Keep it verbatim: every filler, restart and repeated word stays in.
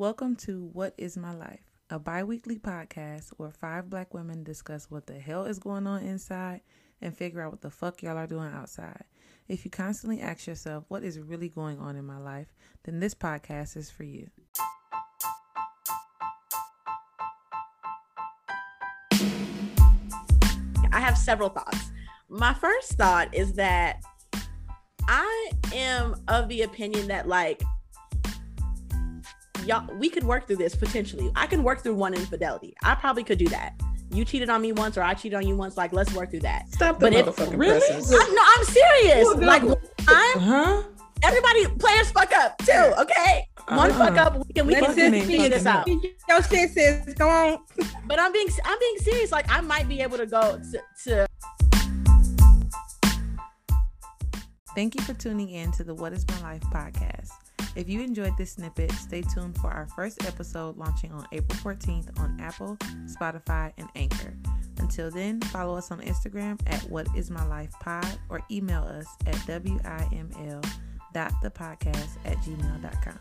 Welcome to What Is My Life, a bi-weekly podcast where five black women discuss what the hell is going on inside and figure out what the fuck y'all are doing outside. If you constantly ask yourself what is really going on in my life, then this podcast is for you. I have several thoughts. My first thought is that I am of the opinion that, like, y'all, we could work through this potentially. I can work through one infidelity. I probably could do that. You cheated on me once, or I cheated on you once. Like, let's work through that. Stop the but motherfucking if, really? presses. I'm, no, I'm serious. Well, like, one time, uh-huh. everybody, players fuck up too, okay? Uh-huh. One fuck up, we can, we can figure this out. Yo, sis, sis, go on. But I'm being, I'm being serious. Like, I might be able to go to... to... Thank you for tuning in to the What Is My Life podcast. If you enjoyed this snippet, stay tuned for our first episode launching on April fourteenth on Apple, Spotify, and Anchor. Until then, follow us on Instagram at whatismylifepod or email us at wiml.thepodcast at gmail dot com.